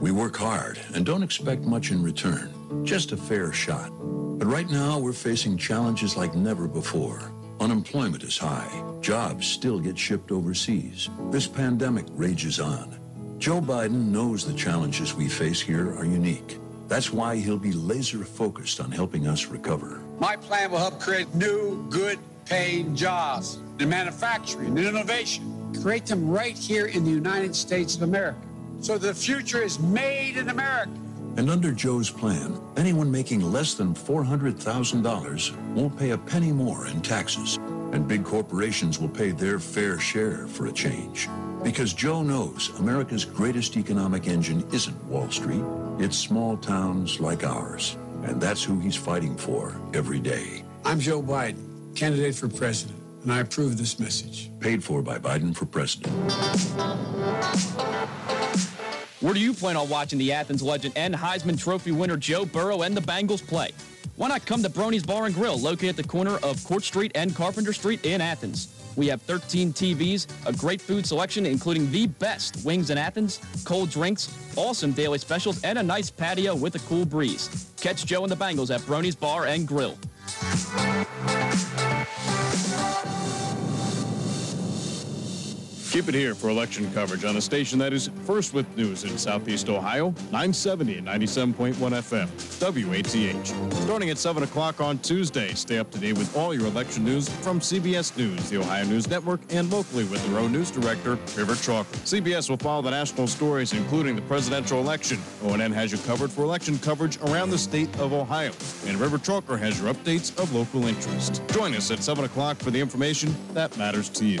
We work hard and don't expect much in return. Just a fair shot. But right now, we're facing challenges like never before. Unemployment is high. Jobs still get shipped overseas. This pandemic rages on. Joe Biden knows the challenges we face here are unique. That's why he'll be laser-focused on helping us recover. My plan will help create new, good-paying jobs in manufacturing and innovation. Create them right here in the United States of America. So the future is made in America. And under Joe's plan, anyone making less than four hundred thousand dollars won't pay a penny more in taxes. and big corporations will pay their fair share for a change. Because Joe knows America's greatest economic engine isn't Wall Street, it's small towns like ours. And that's who he's fighting for every day. I'm Joe Biden, candidate for president, and I approve this message. Paid for by Biden for President. Where do you plan on watching the Athens legend and Heisman Trophy winner Joe Burrow and the Bengals play? Why not come to Brony's Bar and Grill, located at the corner of Court Street and Carpenter Street in Athens? We have thirteen T Vs, a great food selection, including the best wings in Athens, cold drinks, awesome daily specials, and a nice patio with a cool breeze. Catch Joe and the Bengals at Brony's Bar and Grill. Keep it here for election coverage on a station that is first with news in Southeast Ohio, nine seventy and ninety-seven point one F M, W A T H. Starting at seven o'clock on Tuesday, stay up to date with all your election news from C B S News, the Ohio News Network, and locally with their own news director, River Chalker. C B S will follow the national stories, including the presidential election. O N N has you covered for election coverage around the state of Ohio, and River Chalker has your updates of local interest. Join us at seven o'clock for the information that matters to you.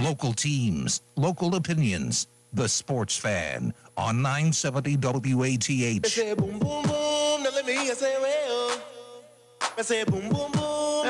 Local teams, local opinions, the sports fan on nine seventy W A T H. Yeah,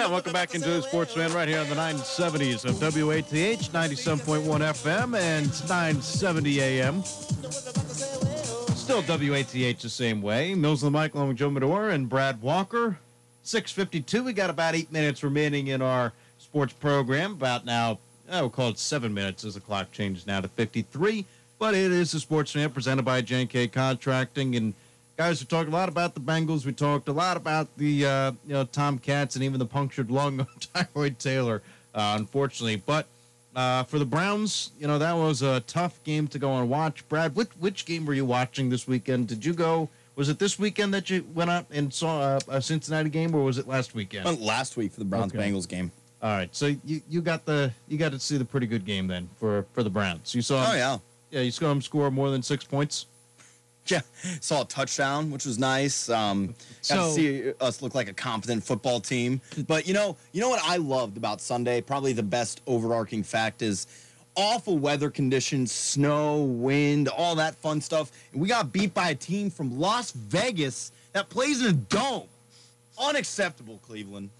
welcome back into the sports fan right here on the nine seventies of W A T H, ninety-seven point one F M and nine seventy A M. Still W A T H the same way. Mills and the Mic along with Joe Medore and Brad Walker. six fifty-two, we got about eight minutes remaining in our sports program. About now, I will call it seven minutes as the clock changes now to fifty-three. But it is the Sports Fan presented by J and K Contracting. And guys, we talked a lot about the Bengals. We talked a lot about the uh, you know, Tomcats and even the punctured lung of Tyrod Taylor, uh, unfortunately. But uh, for the Browns, you know, that was a tough game to go and watch. Brad, which, which game were you watching this weekend? Did you go? Was it this weekend that you went up and saw a, a Cincinnati game, or was it last weekend? Well, last week for the Browns-Bengals okay. game. All right, so you, you got the you got to see the pretty good game then for, for the Browns. You saw him, oh yeah, yeah. You saw him score more than six points. Yeah, saw a touchdown, which was nice. Um, got so, to see us look like a confident football team. But you know, you know what I loved about Sunday? Probably the best overarching fact is awful weather conditions, snow, wind, all that fun stuff. And we got beat by a team from Las Vegas that plays in a dome. Unacceptable, Cleveland.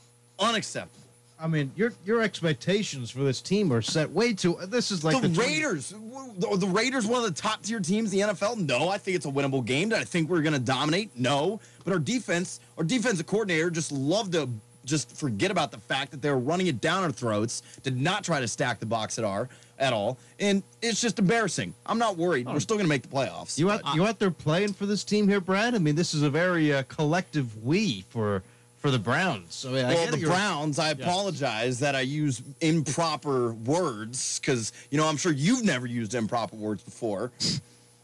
Unacceptable. I mean, your your expectations for this team are set way too. This is like the, the Raiders. The, the Raiders, one of the top tier teams in the N F L. No, I think it's a winnable game. That I think we're going to dominate. No, but our defense, our defensive coordinator, just loved to just forget about the fact that they were running it down our throats. Did not try to stack the box at our at all, and it's just embarrassing. I'm not worried. Oh. We're still going to make the playoffs. You out, you out there playing for this team here, Brad? I mean, this is a very uh, collective we for. For the Browns. So, yeah, well, the Browns, I apologize yeah. that I use improper words because, you know, I'm sure you've never used improper words before.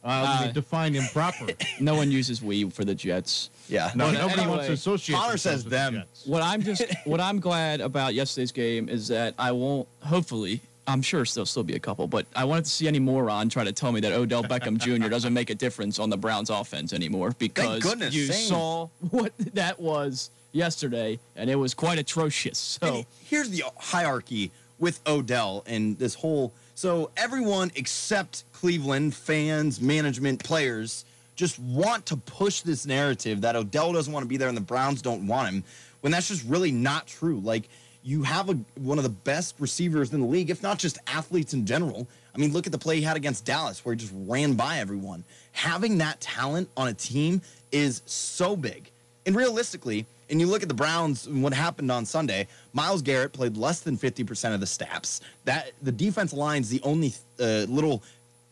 Uh, uh, define improper. No one uses we for the Jets. Yeah. No, no nobody anyway, wants to associate Connor says with them. The Jets. What I'm just, what I'm glad about yesterday's game is that I won't, hopefully, I'm sure there'll still be a couple, but I wanted to see any moron try to tell me that Odell Beckham Junior doesn't make a difference on the Browns offense anymore because goodness, you same. saw what that was yesterday, and it was quite atrocious. So and here's the hierarchy with Odell and this whole. So everyone except Cleveland, fans, management, players, just want to push this narrative that Odell doesn't want to be there and the Browns don't want him, when that's just really not true. Like, you have a, one of the best receivers in the league, if not just athletes in general. I mean, look at the play he had against Dallas where he just ran by everyone. Having that talent on a team is so big. And realistically, and you look at the Browns and what happened on Sunday, Myles Garrett played less than fifty percent of the snaps. That, the defense line's the only uh, little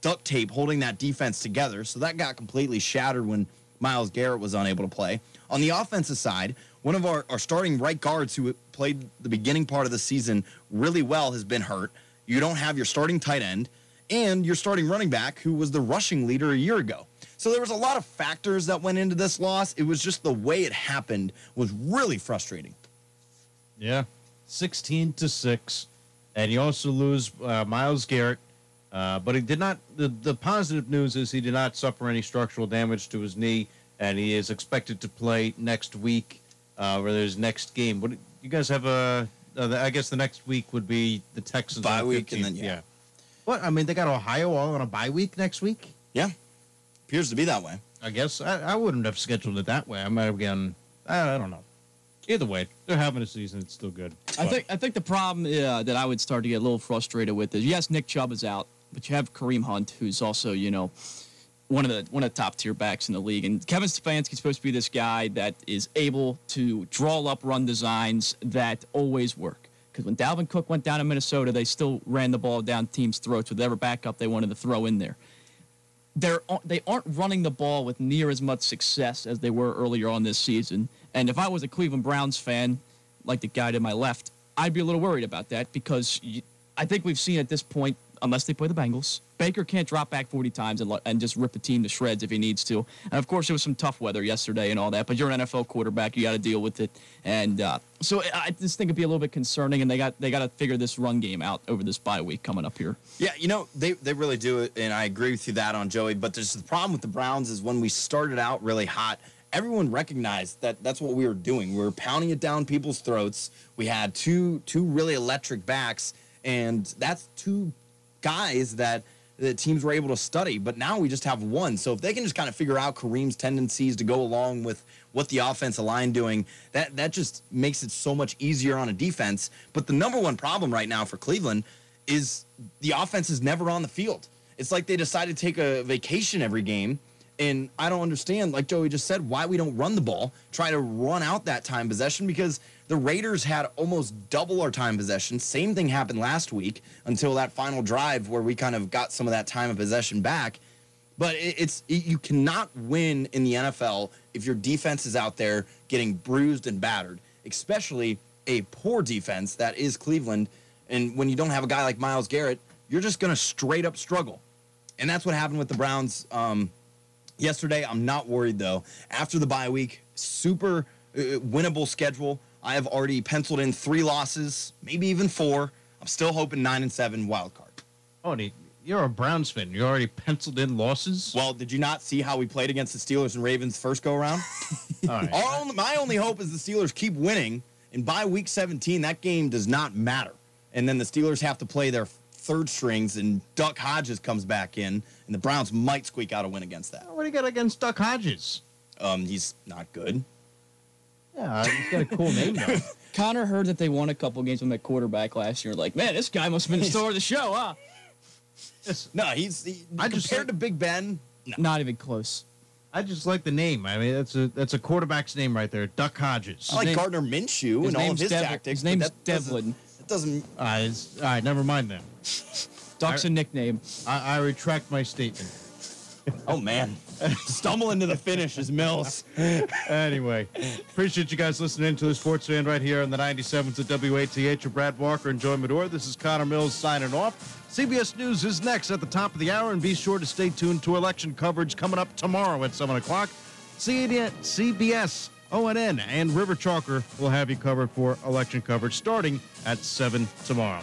duct tape holding that defense together, so that got completely shattered when Myles Garrett was unable to play. On the offensive side, one of our, our starting right guards who played the beginning part of the season really well has been hurt. You don't have your starting tight end and your starting running back who was the rushing leader a year ago. So there was a lot of factors that went into this loss. It was just the way it happened was really frustrating. Yeah, sixteen to six. And you also lose uh, Myles Garrett. Uh, but he did not, the, the positive news is he did not suffer any structural damage to his knee, and he is expected to play next week, uh, or his next game. What, you guys have a, uh, I guess the next week would be the Texans. Bye week, and then, yeah. yeah. What, I mean, they got Ohio all on a bye week next week? Yeah. Appears to be that way. I guess. I, I wouldn't have scheduled it that way. I might have gotten, I, I don't know. Either way, they're having a season. It's still good. But. I think I think the problem uh, that I would start to get a little frustrated with is, yes, Nick Chubb is out, but you have Kareem Hunt, who's also, you know, one of the one of the top tier backs in the league. And Kevin Stefanski's supposed to be this guy that is able to draw up run designs that always work. Because when Dalvin Cook went down to Minnesota, they still ran the ball down teams' throats with whatever backup they wanted to throw in there. They're, they aren't running the ball with near as much success as they were earlier on this season. And if I was a Cleveland Browns fan, like the guy to my left, I'd be a little worried about that because you, I think we've seen at this point, unless they play the Bengals, Baker can't drop back forty times and, and just rip a team to shreds if he needs to. And, of course, it was some tough weather yesterday and all that, but you're an N F L quarterback. You got to deal with it. And uh, so I just think it'd be a little bit concerning, and they got they got to figure this run game out over this bye week coming up here. Yeah, you know, they, they really do it, and I agree with you that on Joey, but there's the problem with the Browns is when we started out really hot, everyone recognized that that's what we were doing. We were pounding it down people's throats. We had two two really electric backs, and that's two guys that the teams were able to study, but now we just have one. So if they can just kind of figure out Kareem's tendencies to go along with what the offensive line doing, that that just makes it so much easier on a defense. But the number one problem right now for Cleveland is the offense is never on the field. It's like they decided to take a vacation every game, and I don't understand, like Joey just said, why we don't run the ball, try to run out that time possession, because the Raiders had almost double our time possession. Same thing happened last week until that final drive where we kind of got some of that time of possession back. But it's it, you cannot win in the N F L if your defense is out there getting bruised and battered, especially a poor defense that is Cleveland. And when you don't have a guy like Myles Garrett, you're just going to straight up struggle. And that's what happened with the Browns um, yesterday. I'm not worried, though. After the bye week, super uh, winnable schedule. I have already penciled in three losses, maybe even four. I'm still hoping nine and seven wild card. Oh, you're a Browns fan. You already penciled in losses? Well, did you not see how we played against the Steelers and Ravens first go around? All right. Our only, my only hope is the Steelers keep winning, and by week seventeen, that game does not matter. And then the Steelers have to play their third strings, and Duck Hodges comes back in, and the Browns might squeak out a win against that. What do you got against Duck Hodges? Um, he's not good. Yeah, he's got a cool name, though. Connor heard that they won a couple games with that quarterback last year. Like, man, this guy must have been the star of the show, huh? No, he's he, I compared just like, to Big Ben. No. Not even close. I just like the name. I mean, that's a that's a quarterback's name right there, Duck Hodges. I like name, Gardner Minshew and all of his Dev- tactics. His name's that Devlin. It doesn't. doesn't uh, it's, all right, never mind then. Duck's I, a nickname. I, I retract my statement. Oh, man. Stumbling to the finish is Mills. Anyway, appreciate you guys listening to the Sports Fan right here on the ninety-sevens at W A T H. With Brad Walker and Joey Medore, this is Connor Mills signing off. C B S News is next at the top of the hour, and be sure to stay tuned to election coverage coming up tomorrow at seven o'clock. C B S, O N N, and River Chalker will have you covered for election coverage starting at seven tomorrow.